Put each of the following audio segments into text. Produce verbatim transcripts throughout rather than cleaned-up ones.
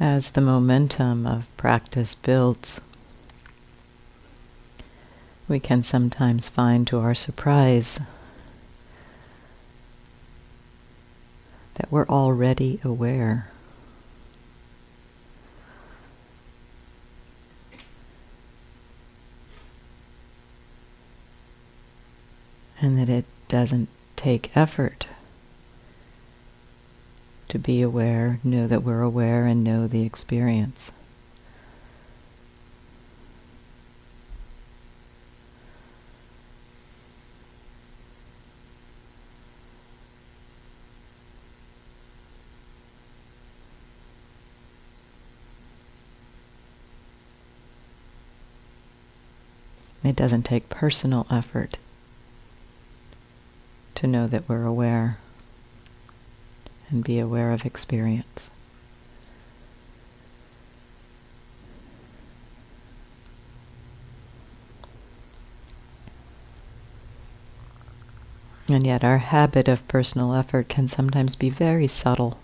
as the momentum of practice builds. We can sometimes find, to our surprise, that we're already aware. And that it doesn't take effort to be aware, know that we're aware, and know the experience. It doesn't take personal effort to know that we're aware and be aware of experience. And yet our habit of personal effort can sometimes be very subtle.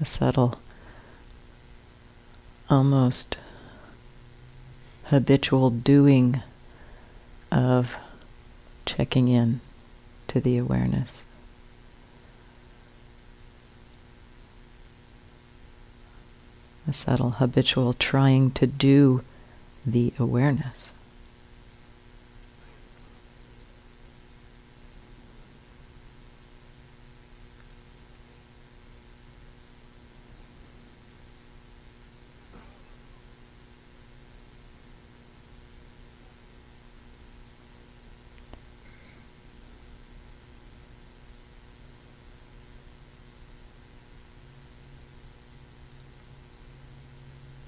A subtle, almost habitual doing of checking in to the awareness. A subtle, habitual trying to do the awareness.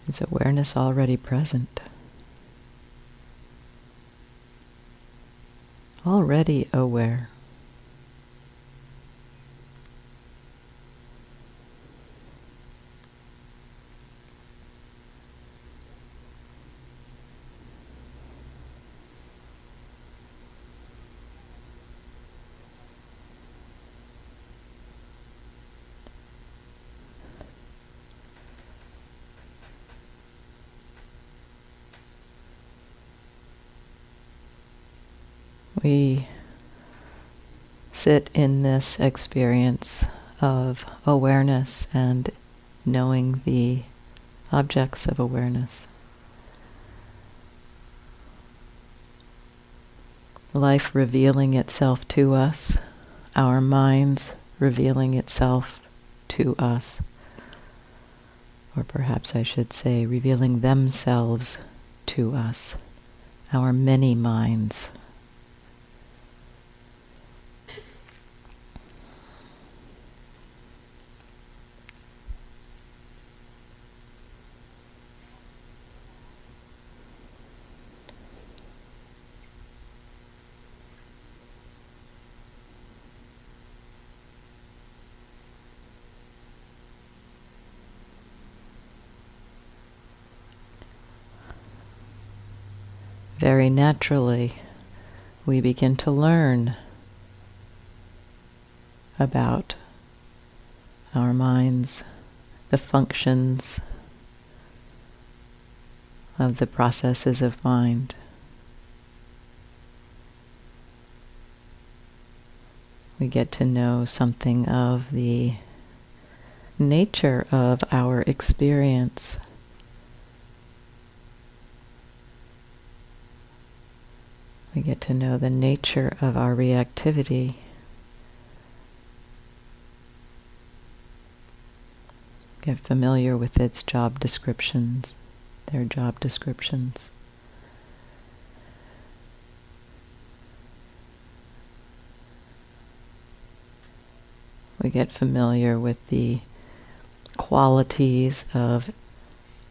Is awareness already present? Already aware. We sit in this experience of awareness and knowing the objects of awareness. Life revealing itself to us, our minds revealing itself to us, or perhaps I should say revealing themselves to us, our many minds. Very naturally, we begin to learn about our minds, the functions of the processes of mind. We get to know something of the nature of our experience. We get to know the nature of our reactivity. Get familiar with its job descriptions, their job descriptions. We get familiar with the qualities of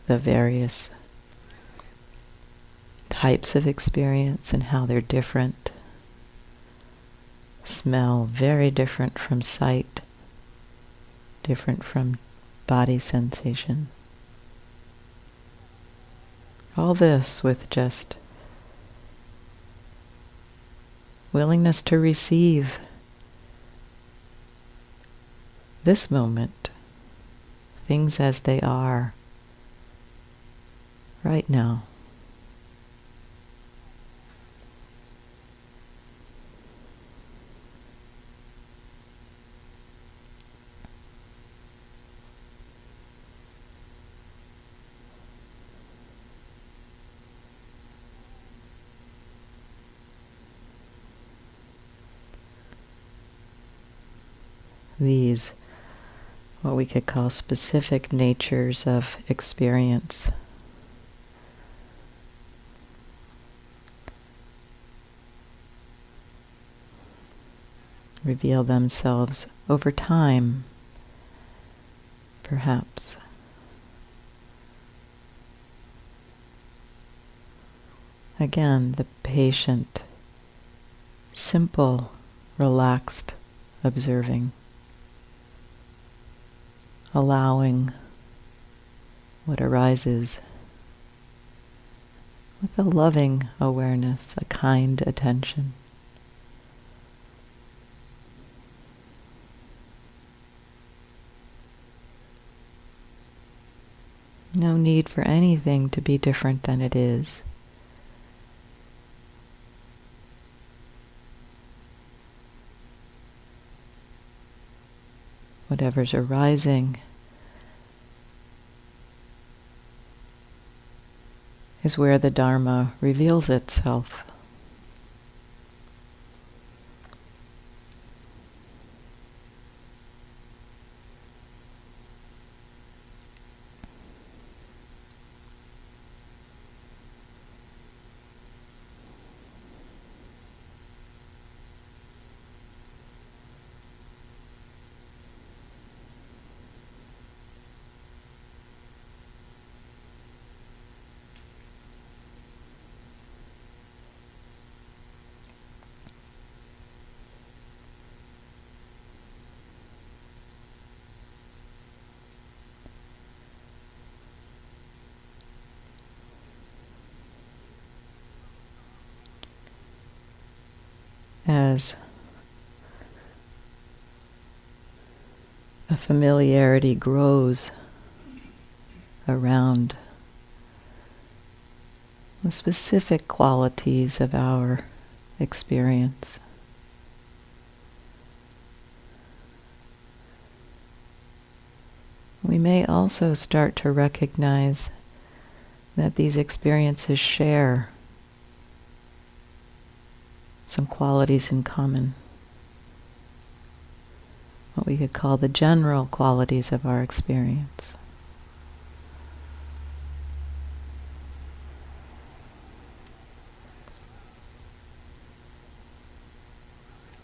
the various types of experience and how they're different. Smell very different from sight, different from body sensation. All this with just willingness to receive this moment, things as they are right now. These, what we could call specific natures of experience. Reveal themselves over time, perhaps. Again, the patient, simple, relaxed observing. Allowing what arises with a loving awareness, a kind attention. No need for anything to be different than it is. Whatever's arising is where the Dharma reveals itself. As a familiarity grows around the specific qualities of our experience, we may also start to recognize that these experiences share some qualities in common, what we could call the general qualities of our experience.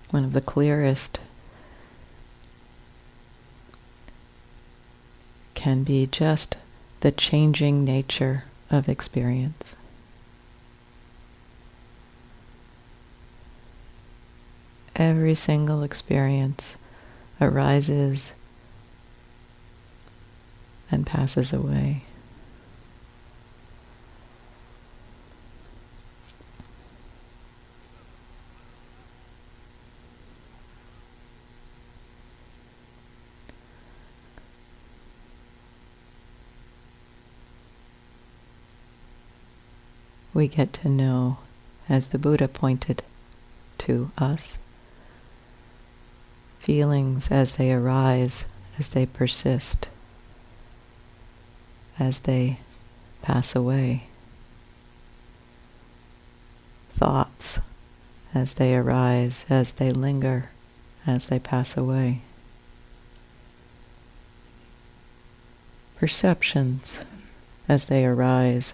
One of the clearest can be just the changing nature of experience. Every single experience arises and passes away. We get to know, as the Buddha pointed to us, feelings as they arise, as they persist, as they pass away. Thoughts as they arise, as they linger, as they pass away. Perceptions as they arise,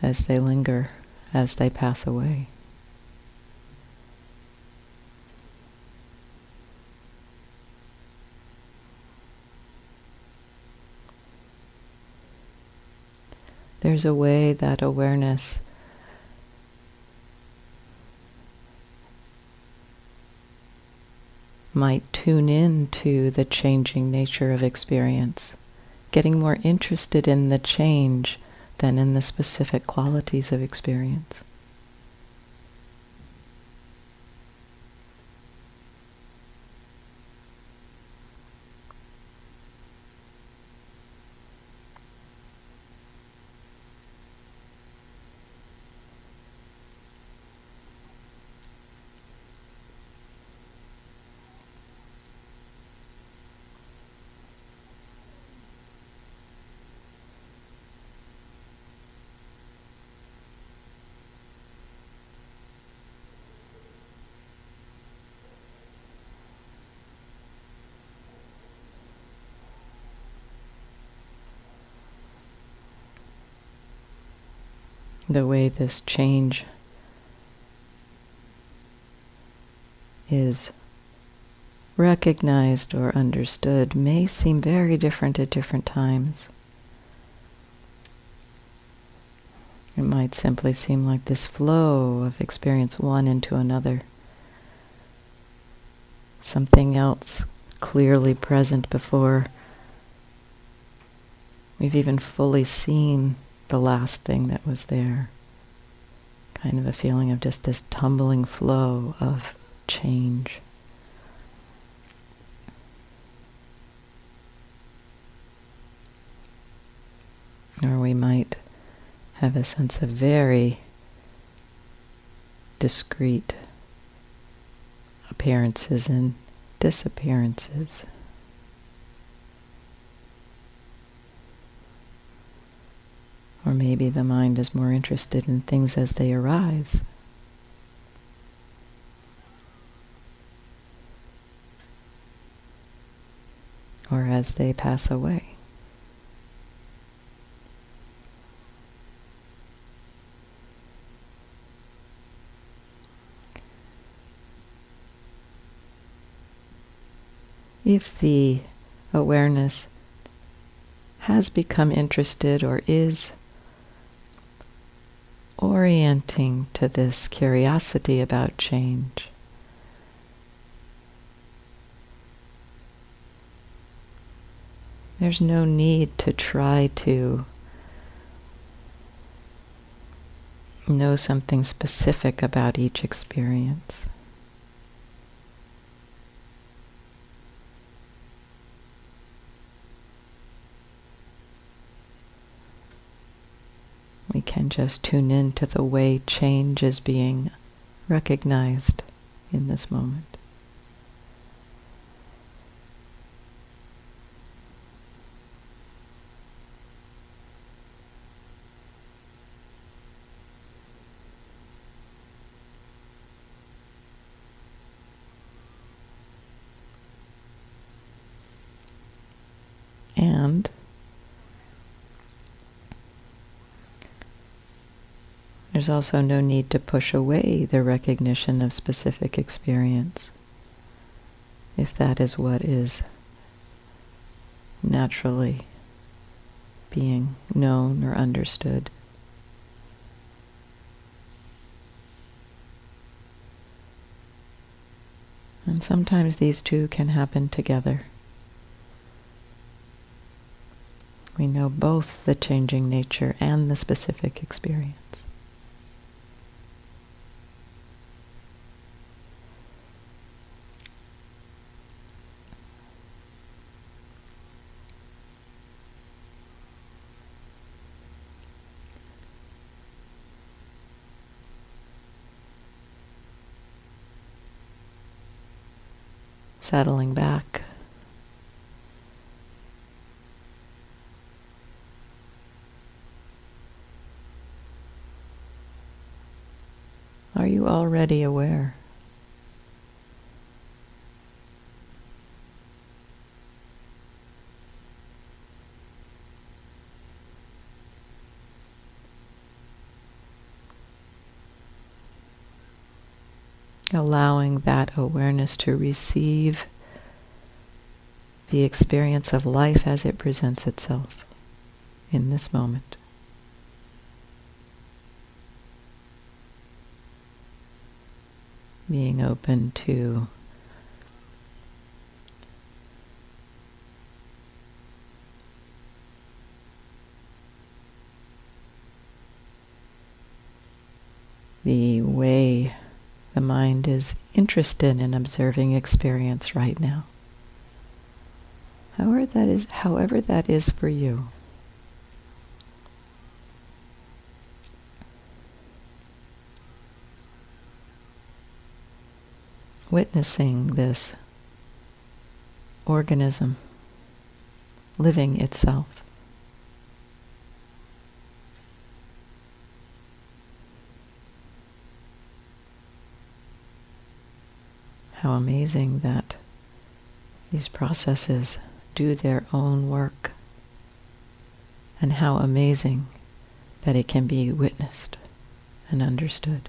as they linger, as they pass away. There's a way that awareness might tune in to the changing nature of experience, getting more interested in the change than in the specific qualities of experience. the way this change is recognized or understood may seem very different at different times. It might simply seem like this flow of experience one into another. Something else clearly present before we've even fully seen the last thing that was there. Kind of a feeling of just this tumbling flow of change. Or we might have a sense of very discrete appearances and disappearances. Or maybe the mind is more interested in things as they arise. Or as they pass away. If the awareness has become interested or is orienting to this curiosity about change, there's no need to try to know something specific about each experience. We can just tune in to the way change is being recognized in this moment. And there's also no need to push away the recognition of specific experience, if that is what is naturally being known or understood. And sometimes these two can happen together. We know both the changing nature and the specific experience. Settling back. Are you already aware? Allowing that awareness to receive the experience of life as it presents itself in this moment. Being open to the way the mind is interested in observing experience right now. However that is, however that is for you. Witnessing this organism living itself. How amazing that these processes do their own work, and how amazing that it can be witnessed and understood.